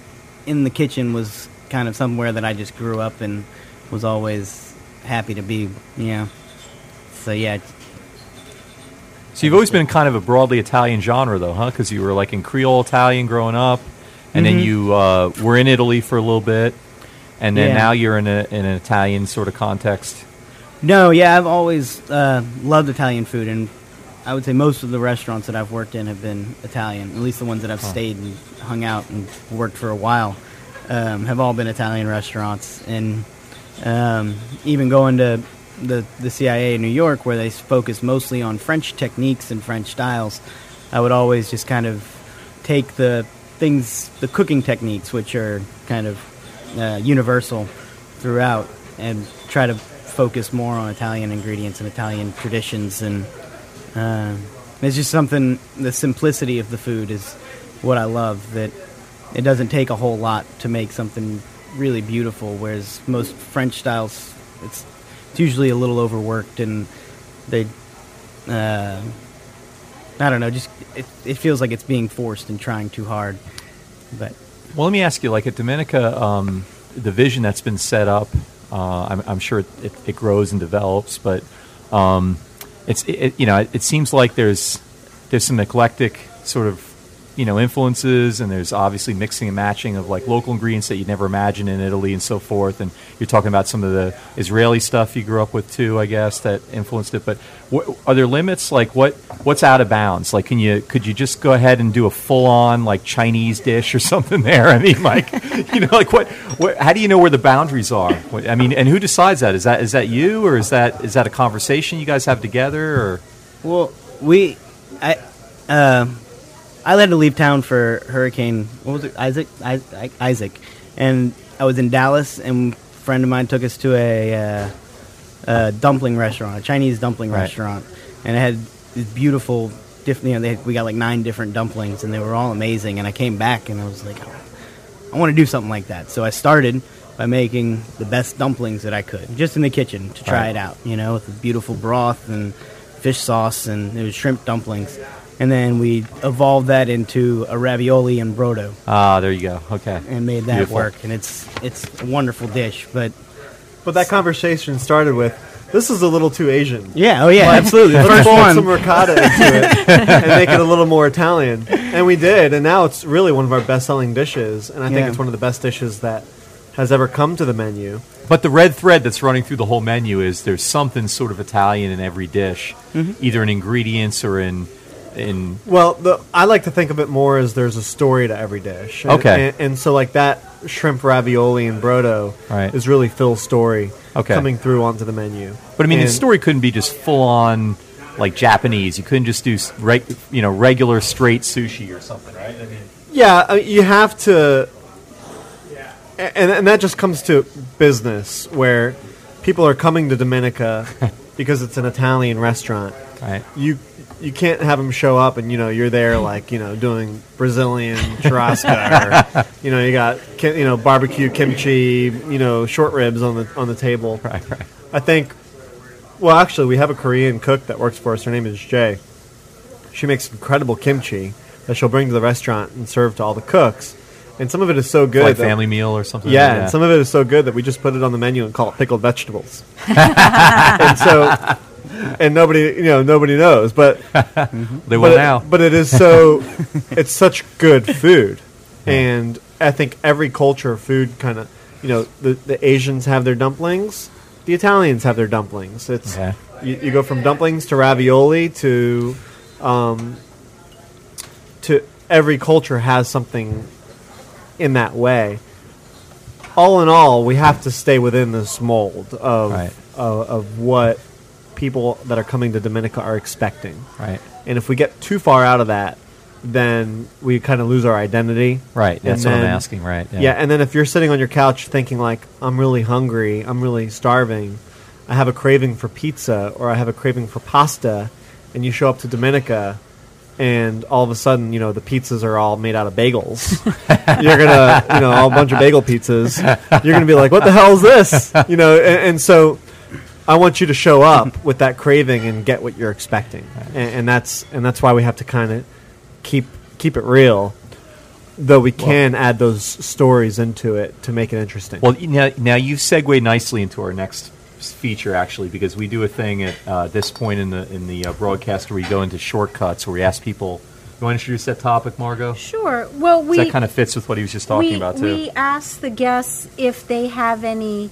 in the kitchen was kind of somewhere that I just grew up and was always happy to be, So, yeah. So you've always been kind of a broadly Italian genre, though, huh? Because you were, in Creole Italian growing up, and then you were in Italy for a little bit, and then now you're in an Italian sort of context. No, yeah, I've always loved Italian food, and I would say most of the restaurants that I've worked in have been Italian, at least the ones that I've stayed and hung out and worked for a while have all been Italian restaurants, and... even going to the CIA in New York, where they focus mostly on French techniques and French styles, I would always just kind of take the cooking techniques, which are kind of universal throughout, and try to focus more on Italian ingredients and Italian traditions. And it's just something, the simplicity of the food is what I love, that it doesn't take a whole lot to make something really beautiful, whereas most French styles, it's usually a little overworked, and they I don't know, just it feels like it's being forced and trying too hard. But well, let me ask you, at Domenica, the vision that's been set up, I'm sure it grows and develops, but it seems like there's some eclectic sort of influences, and there's obviously mixing and matching of like local ingredients that you'd never imagine in Italy and so forth. And you're talking about some of the Israeli stuff you grew up with too, I guess, that influenced it. But are there limits? Like what's out of bounds? Like could you just go ahead and do a full on like Chinese dish or something there? I mean, like how do you know where the boundaries are? I mean, and who decides that? Is that you, or is that a conversation you guys have together? Or I had to leave town for Hurricane, what was it, Isaac. And I was in Dallas, and a friend of mine took us to a dumpling restaurant, a Chinese dumpling restaurant. And it had this beautiful, we got like 9 different dumplings, and they were all amazing. And I came back, and I was like, I want to do something like that. So I started by making the best dumplings that I could, just in the kitchen, to try it out, with the beautiful broth and fish sauce, and it was shrimp dumplings. And then we evolved that into a ravioli and brodo. Ah, there you go. Okay. And made that work. And it's a wonderful dish. But that conversation started with, this is a little too Asian. Yeah, oh yeah, absolutely. Let's put some ricotta into it and make it a little more Italian. And we did, and now it's really one of our best-selling dishes. And I think it's one of the best dishes that has ever come to the menu. But the red thread that's running through the whole menu is there's something sort of Italian in every dish, either in ingredients or in well, I like to think of it more as there's a story to every dish. Okay. And so like that shrimp ravioli and brodo is really Phil's story coming through onto the menu. But I mean, the story couldn't be just full on like Japanese. You couldn't just do regular straight sushi or something, right? I mean, you have to, and that just comes to business where people are coming to Domenica because it's an Italian restaurant. Right. You can't have them show up and, you're there like, doing Brazilian churrasco or, you got, barbecue, kimchi, short ribs on the table. Right. I think, well, actually, we have a Korean cook that works for us. Her name is Jay. She makes incredible kimchi that she'll bring to the restaurant and serve to all the cooks. And some of it is so good. Like family meal or something. Yeah, like that. And some of it is so good that we just put it on the menu and call it pickled vegetables. And so... And nobody knows, but they will now. But it is so, it's such good food, and I think every culture of food kind of, the Asians have their dumplings, the Italians have their dumplings. It's you go from dumplings to ravioli to every culture has something in that way. All in all, we have to stay within this mold of what people that are coming to Domenica are expecting. Right. And if we get too far out of that, then we kind of lose our identity. Right. That's what I'm asking, right? Yeah. And then if you're sitting on your couch thinking like, I'm really hungry, I'm really starving, I have a craving for pizza or I have a craving for pasta, and you show up to Domenica and all of a sudden, the pizzas are all made out of bagels. You're going to, all a bunch of bagel pizzas. You're going to be like, what the hell is this? And so... I want you to show up with that craving and get what you're expecting, and that's why we have to kind of keep it real, though we can add those stories into it to make it interesting. Well, now you've segued nicely into our next feature, actually, because we do a thing at this point in the broadcast where we go into shortcuts, where we ask people. You want to introduce that topic, Margot? Sure. Well, that kind of fits with what he was just talking about too. We ask the guests if they have any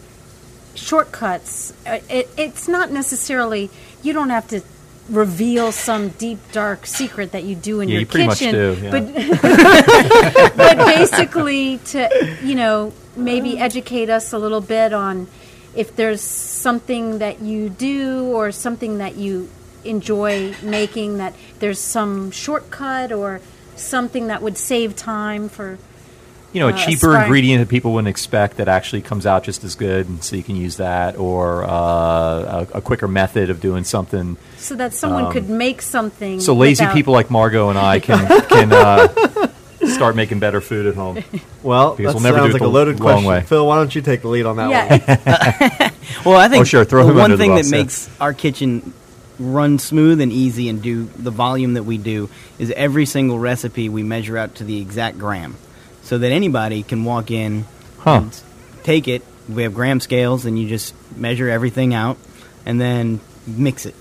shortcuts. It's not necessarily, you don't have to reveal some deep dark secret that you do in your kitchen. Yeah, you pretty much do. Yeah. But basically to, maybe educate us a little bit on if there's something that you do or something that you enjoy making, that there's some shortcut or something that would save time for a cheaper ingredient that people wouldn't expect that actually comes out just as good, and so you can use that, or a quicker method of doing something. So that someone could make something. So lazy people like Margot and I can start making better food at home. Well, because that sounds like a loaded question. Phil, why don't you take the lead on that one? Well, I think one thing that makes our kitchen run smooth and easy and do the volume that we do is every single recipe we measure out to the exact gram. So that anybody can walk in and take it. We have gram scales, and you just measure everything out and then mix it.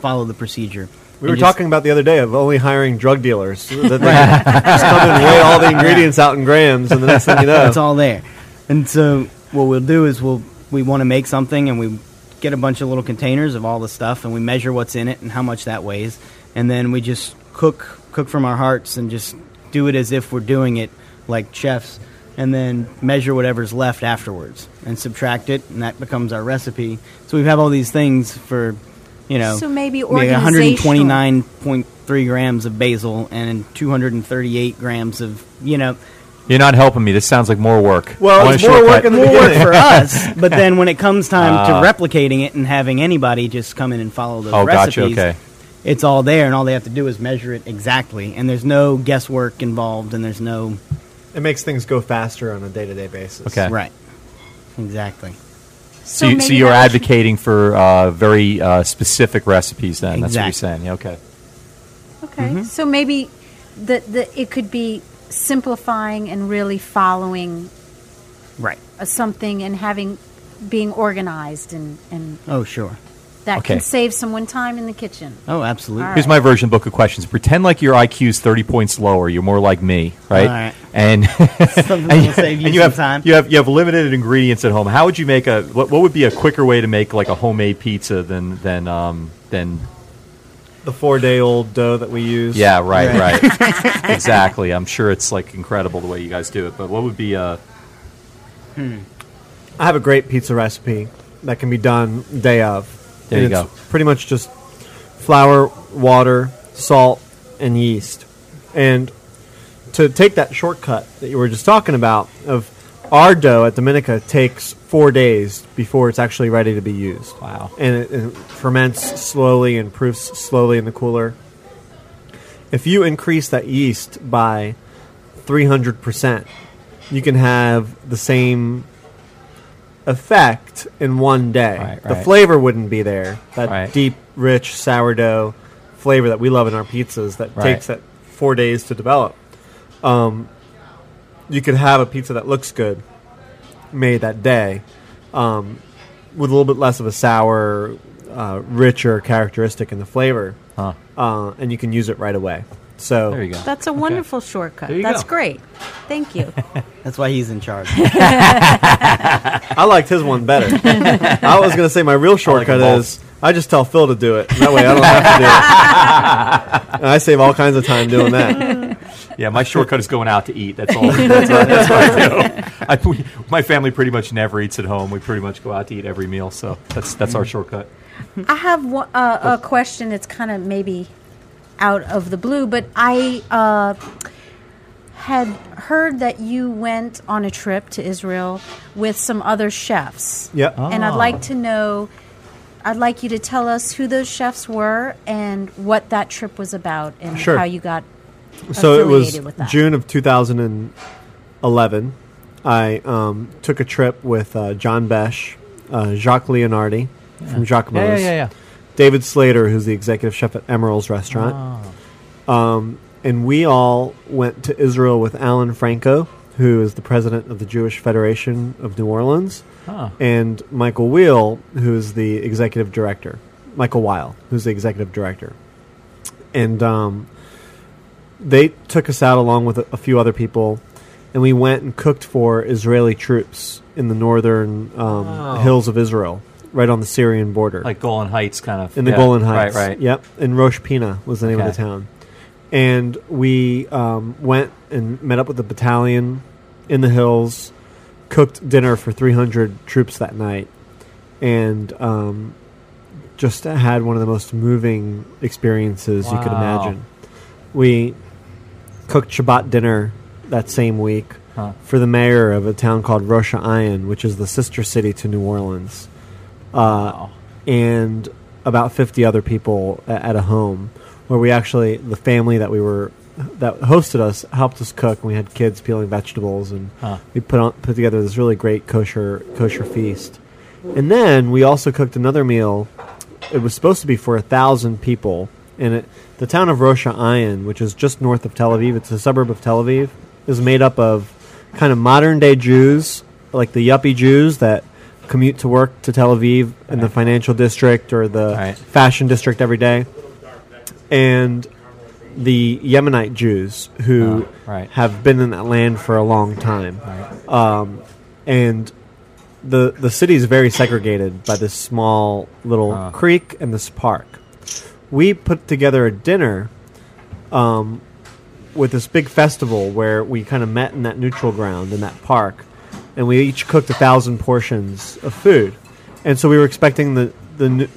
Follow the procedure. We were talking about the other day of only hiring drug dealers. That they just come and weigh all the ingredients out in grams, and the next thing you know, it's all there. And so what we'll do is we want to make something, and we get a bunch of little containers of all the stuff, and we measure what's in it and how much that weighs, and then we just cook from our hearts and just do it as if we're doing it like chefs, and then measure whatever's left afterwards and subtract it, and that becomes our recipe. So we have all these things for, you know, so maybe 129.3 grams of basil and 238 grams of, you know. You're not helping me. This sounds like more work. Well, it's more work in the beginning. More work for us, but then when it comes time to replicating it and having anybody just come in and follow those recipes, gotcha, okay, it's all there, and all they have to do is measure it exactly, and there's no guesswork involved, and there's no... It makes things go faster on a day-to-day basis. Okay. Right. Exactly. So you're advocating for very specific recipes then. Exactly. That's what you're saying. Yeah, okay. Okay. Mm-hmm. So maybe it could be simplifying and really following something and being organized and oh, sure. That can save someone time in the kitchen. Oh, absolutely. Right. Here's my version book of questions. Pretend like your IQ is 30 points lower. You're more like me, right? All right. And something that will save you some time. You have limited ingredients at home. How would you make what would be a quicker way to make like a homemade pizza than the 4-day-old dough that we use? Yeah, right. Exactly. I'm sure it's like incredible the way you guys do it. But what would be a... I have a great pizza recipe that can be done day of. There you go. Pretty much just flour, water, salt, and yeast. And to take that shortcut that you were just talking about, of our dough at Domenica takes 4 days before it's actually ready to be used. Wow. And it ferments slowly and proofs slowly in the cooler. If you increase that yeast by 300%, you can have the same effect in 1 day. Right. The flavor wouldn't be there. That deep, rich, sourdough flavor that we love in our pizzas that takes that 4 days to develop. You could have a pizza that looks good made that day with a little bit less of a sour, richer characteristic in the flavor. Huh. And you can use it right away. So there you go. That's a wonderful shortcut. That's great. Thank you. That's why he's in charge. I liked his one better. I was going to say my real shortcut is I just tell Phil to do it. That way I don't have to do it. And I save all kinds of time doing that. Yeah, my shortcut is going out to eat. That's all. That's what I do. My family pretty much never eats at home. We pretty much go out to eat every meal. So that's our shortcut. I have a question that's kind of maybe out of the blue, but I had heard that you went on a trip to Israel with some other chefs. Yeah. Oh. And I'd like you to tell us who those chefs were and what that trip was about and how you got affiliated with that. So it was June of 2011. I took a trip with John Besh, Jacques Leonardi from Jacquemo's. Yeah. David Slater, who's the executive chef at Emerald's Restaurant. Oh. And we all went to Israel with Alan Franco, who is the president of the Jewish Federation of New Orleans, and Michael Weil, who's the executive director. And they took us out along with a few other people, and we went and cooked for Israeli troops in the northern hills of Israel. Right on the Syrian border. Like Golan Heights, kind of. In the Golan Heights. Right. Yep. And Rosh Pina was the name of the town. And we went and met up with the battalion in the hills, cooked dinner for 300 troops that night, and just had one of the most moving experiences you could imagine. We cooked Shabbat dinner that same week for the mayor of a town called Rosh HaAyin, which is the sister city to New Orleans. And about 50 other people at a home where we actually, the family that hosted us helped us cook, and we had kids peeling vegetables, and we put together this really great kosher feast. And then we also cooked another meal. It was supposed to be for 1,000 people, and the town of Rosh HaAyin, which is just north of Tel Aviv, it's a suburb of Tel Aviv, is made up of kind of modern day Jews, like the yuppie Jews that commute to work to Tel Aviv in the financial district or the fashion district every day, and the Yemenite Jews who have been in that land for a long time. And the city is very segregated by this small little creek and this park. We put together a dinner with this big festival where we kind of met in that neutral ground in that park, and we each cooked 1,000 portions of food. And so we were expecting the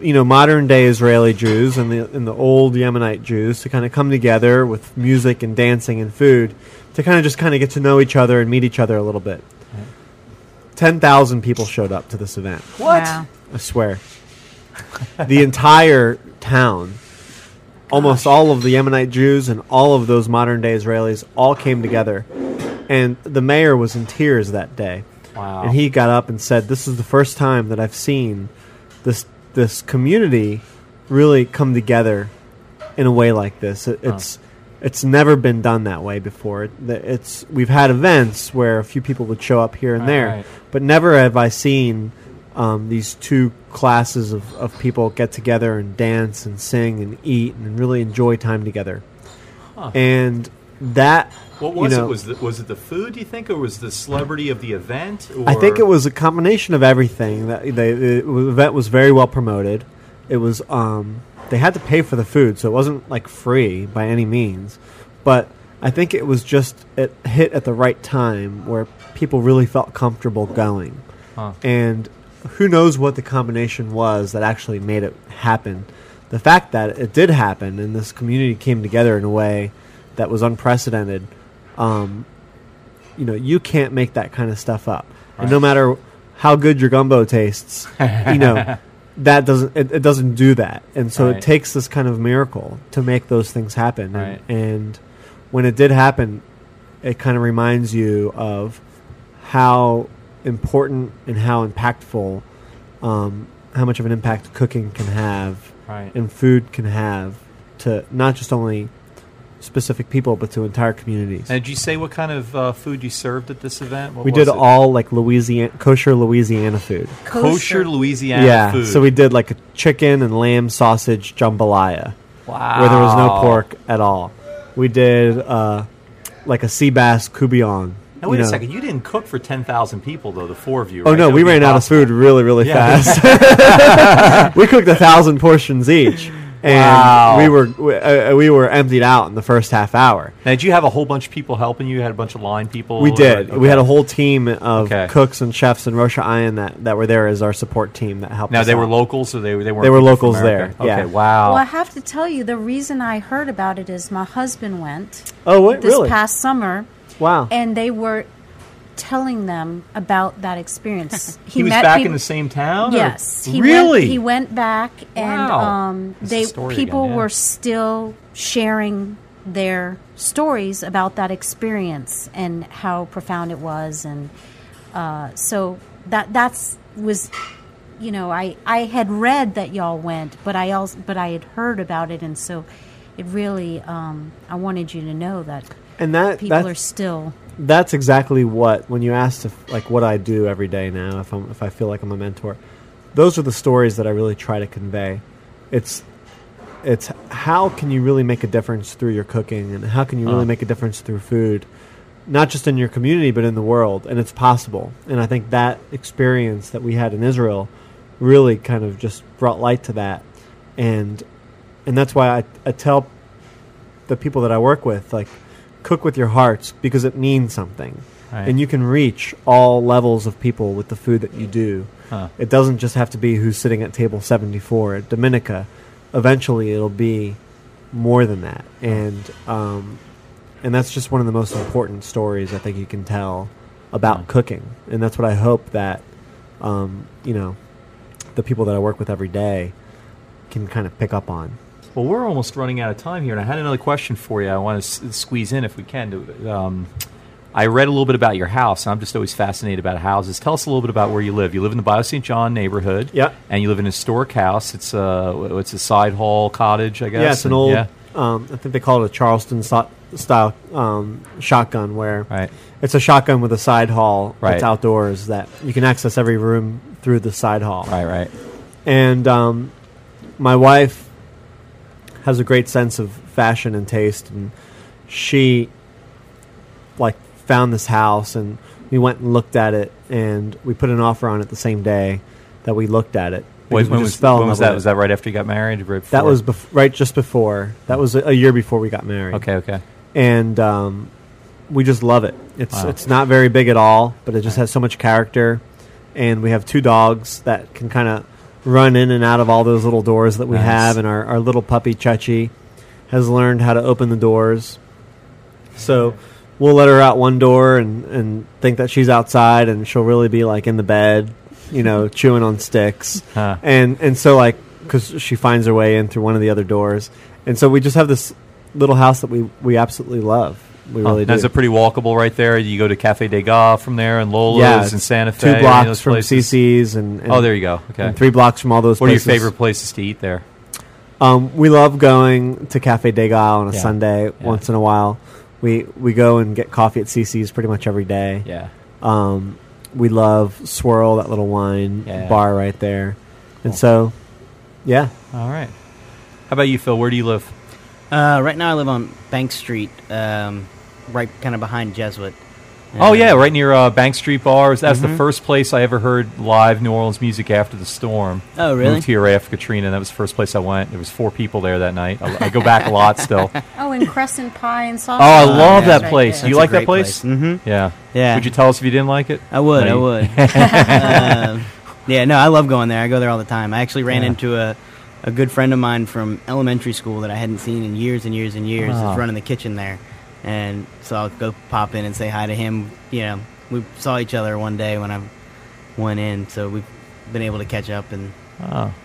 you know, modern day Israeli Jews and the old Yemenite Jews to kind of come together with music and dancing and food to kind of just kind of get to know each other and meet each other a little bit. 10,000 people showed up to this event. What? Wow. I swear. The entire town, almost all of the Yemenite Jews and all of those modern-day Israelis all came together. And the mayor was in tears that day. Wow. And he got up and said, this is the first time that I've seen this community really come together in a way like this. It's never been done that way before. We've had events where a few people would show up here and there, but never have I seen these two classes of people get together and dance and sing and eat and really enjoy time together. And that... What was it? Was it the food, do you think, or was the celebrity of the event? Or? I think it was a combination of everything. The event was very well promoted. It was... they had to pay for the food, so it wasn't, like, free by any means. But I think it was just... It hit at the right time where people really felt comfortable going. And who knows what the combination was that actually made it happen. The fact that it did happen and this community came together in a way that was unprecedented... you know, you can't make that kind of stuff up. Right. And no matter how good your gumbo tastes, you know, it doesn't do that. And so it takes this kind of miracle to make those things happen. And when it did happen, it kind of reminds you of how important and how impactful, how much of an impact cooking can have and food can have to not just only specific people, but to entire communities. And did you say what kind of food you served at this event? What we did all like kosher Louisiana food. Kosher Louisiana food. Yeah, so we did like a chicken and lamb sausage jambalaya. Wow. Where there was no pork at all. We did like a sea bass coubion. Now, wait a second. You didn't cook for 10,000 people, though, the four of you, right? Oh, no. We ran out of food really, really fast. We cooked 1,000 portions each. And we were emptied out in the first half hour. Now, did you have a whole bunch of people helping you? You had a bunch of line people? We did. We had a whole team of cooks and chefs in Rosh HaAyin that were there as our support team that helped us. Now, they were locals, so they were locals there. Okay, wow. Well, I have to tell you, the reason I heard about it is my husband went this past summer. Wow. And they were telling them about that experience. He was back in the same town? Yes. He went back, and were still sharing their stories about that experience and how profound it was. And so that was, you know, I had read that y'all went, but I had heard about it, and so it really, I wanted you to know that. And people are still. That's exactly what, when you asked what I do every day now, if I feel like I'm a mentor, those are the stories that I really try to convey. It's how can you really make a difference through your cooking, and how can you really make a difference through food, not just in your community but in the world, and it's possible. And I think that experience that we had in Israel really kind of just brought light to that, and that's why I tell the people that I work with, like, cook with your hearts because it means something. Right. And you can reach all levels of people with the food that you do. It doesn't just have to be who's sitting at table 74 at Domenica. Eventually it'll be more than that. And that's just one of the most important stories I think you can tell about cooking. And that's what I hope that, you know, the people that I work with every day can kind of pick up on. Well, we're almost running out of time here, and I had another question for you I want to squeeze in if we can. I read a little bit about your house, and I'm just always fascinated about houses. Tell us a little bit about where you live. You live in the Bio-St. John neighborhood, and you live in a historic house. It's a side hall cottage, I guess. Yeah, it's an old, I think they call it a Charleston-style shotgun, where it's a shotgun with a side hall that's outdoors that you can access every room through the side hall. And my wife has a great sense of fashion and taste, and she like found this house, and we went and looked at it, and we put an offer on it the same day that we looked at it. Wait, when was that? Was that right after you got married? Right before? That was right just before. That was a year before we got married. Okay. And we just love it. It's not very big at all, but it just has so much character. And we have two dogs that can kind of run in and out of all those little doors that we have. And our little puppy, Chachi, has learned how to open the doors. So we'll let her out one door and think that she's outside, and she'll really be like in the bed, you know, chewing on sticks. Huh. And so like, because she finds her way in through one of the other doors. And so we just have this little house that we absolutely love. We really do. That's a pretty walkable right there. You go to Cafe Degas from there, and Lola's, and Santa Fe. 2 blocks from places. CC's. And oh, there you go. Okay. And 3 blocks from all those places. What are your favorite places to eat there? We love going to Cafe Degas on a Sunday once in a while. We go and get coffee at CC's pretty much every day. Yeah. We love Swirl, that little wine bar right there. Cool. And so, all right. How about you, Phil? Where do you live? Right now I live on Bank Street. Right kind of behind Jesuit. Right near Bank Street Bars. That's the first place I ever heard live New Orleans music after the storm. Oh, really? Moved here right after Katrina, and that was the first place I went. There was 4 people there that night. I go back a lot still. Oh, and Crescent Pie and Sausage. Oh, I love that place. Right, you like that place? Mm-hmm. Yeah. Would you tell us if you didn't like it? I would. I love going there. I go there all the time. I actually ran into a good friend of mine from elementary school that I hadn't seen in years and years and years. He's running the kitchen there. And so I'll go pop in and say hi to him. You know, we saw each other one day when I went in, so we've been able to catch up. And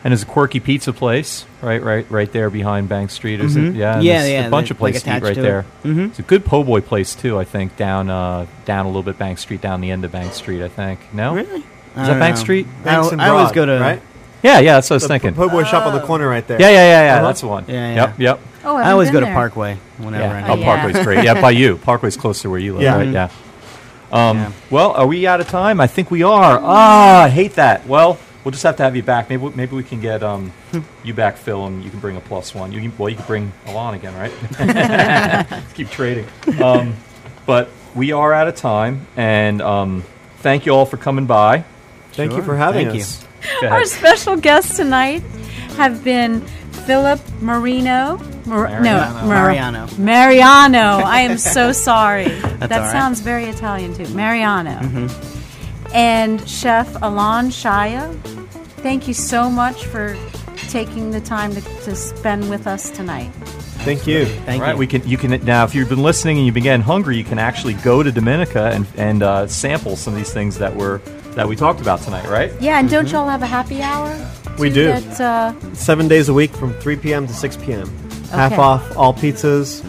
there's a quirky pizza place right there behind Bank Street. Is it? There's a bunch of places to eat right there. Mm-hmm. It's a good po' boy place too, I think, down a little bit Bank Street, down the end of Bank Street, I think. No, really? Is that Bank Street? I always go to right. Yeah, that's what I was thinking. Po' boy shop on the corner right there. Yeah, that's the one. Yep. Oh, I always go to Parkway whenever I know. Parkway's great. By you. Parkway's close to where you live, right? Well, are we out of time? I think we are. I hate that. Well, we'll just have to have you back. Maybe we can get you back, Phil, and you can bring a +1. You can bring Alon again, right? Keep trading. But we are out of time, and thank you all for coming by. Thank you for having us. Our special guests tonight have been Philip Mariano. I am so sorry. That sounds very Italian, too. Mariano. Mm-hmm. And Chef Alon Shaya. Thank you so much for taking the time to spend with us tonight. Thank you. Thank you. You can now, if you've been listening and you've been getting hungry, you can actually go to Domenica and sample some of these things that we talked about tonight, right? Yeah, and don't y'all have a happy hour? We do. That, 7 days a week from 3 p.m. to 6 p.m. Okay. Half off all pizzas,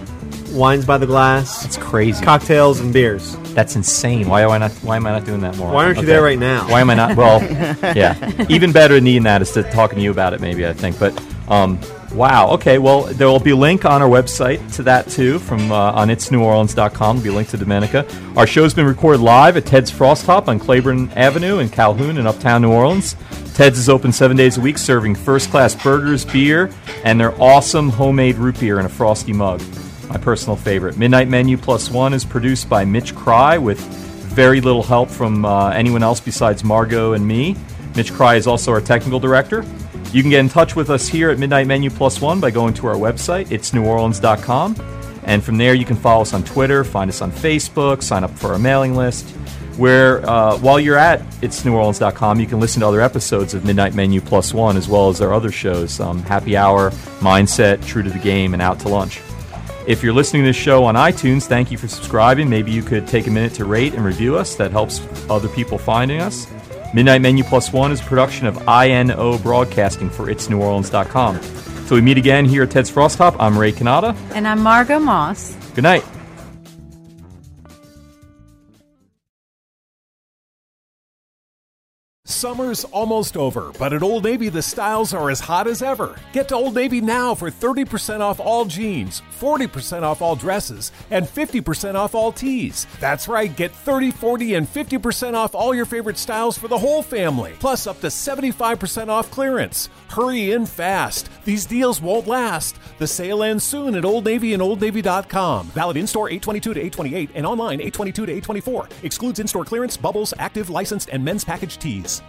wines by the glass. That's crazy. Cocktails and beers. That's insane. Why am I not doing that more? Why aren't you there right now? Why am I not? Well, yeah. Even better than eating that is to talking to you about it maybe, I think. But, wow. Okay, well, there will be a link on our website to that, too, from on itsneworleans.com. There will be a link to Domenica. Our show's been recorded live at Ted's Frost Top on Claiborne Avenue in Calhoun in Uptown New Orleans. Ted's is open 7 days a week, serving first-class burgers, beer, and their awesome homemade root beer in a frosty mug. My personal favorite. Midnight Menu +1 is produced by Mitch Cry with very little help from anyone else besides Margot and me. Mitch Cry is also our technical director. You can get in touch with us here at Midnight Menu +1 by going to our website, itsneworleans.com. And from there, you can follow us on Twitter, find us on Facebook, sign up for our mailing list. Where, while you're at itsneworleans.com, you can listen to other episodes of Midnight Menu +1 as well as our other shows, Happy Hour, Mindset, True to the Game, and Out to Lunch. If you're listening to this show on iTunes, thank you for subscribing. Maybe you could take a minute to rate and review us. That helps other people finding us. Midnight Menu +1 is a production of INO Broadcasting for itsneworleans.com. So we meet again here at Ted's Frost Top. I'm Ray Cannata. And I'm Margot Moss. Good night. Summer's almost over, but at Old Navy, the styles are as hot as ever. Get to Old Navy now for 30% off all jeans, 40% off all dresses, and 50% off all tees. That's right, get 30, 40, and 50% off all your favorite styles for the whole family, plus up to 75% off clearance. Hurry in fast. These deals won't last. The sale ends soon at Old Navy and oldnavy.com. Valid in-store 8/22 to 8/28 and online 8/22 to 8/24. Excludes in-store clearance, bubbles, active, licensed, and men's package tees.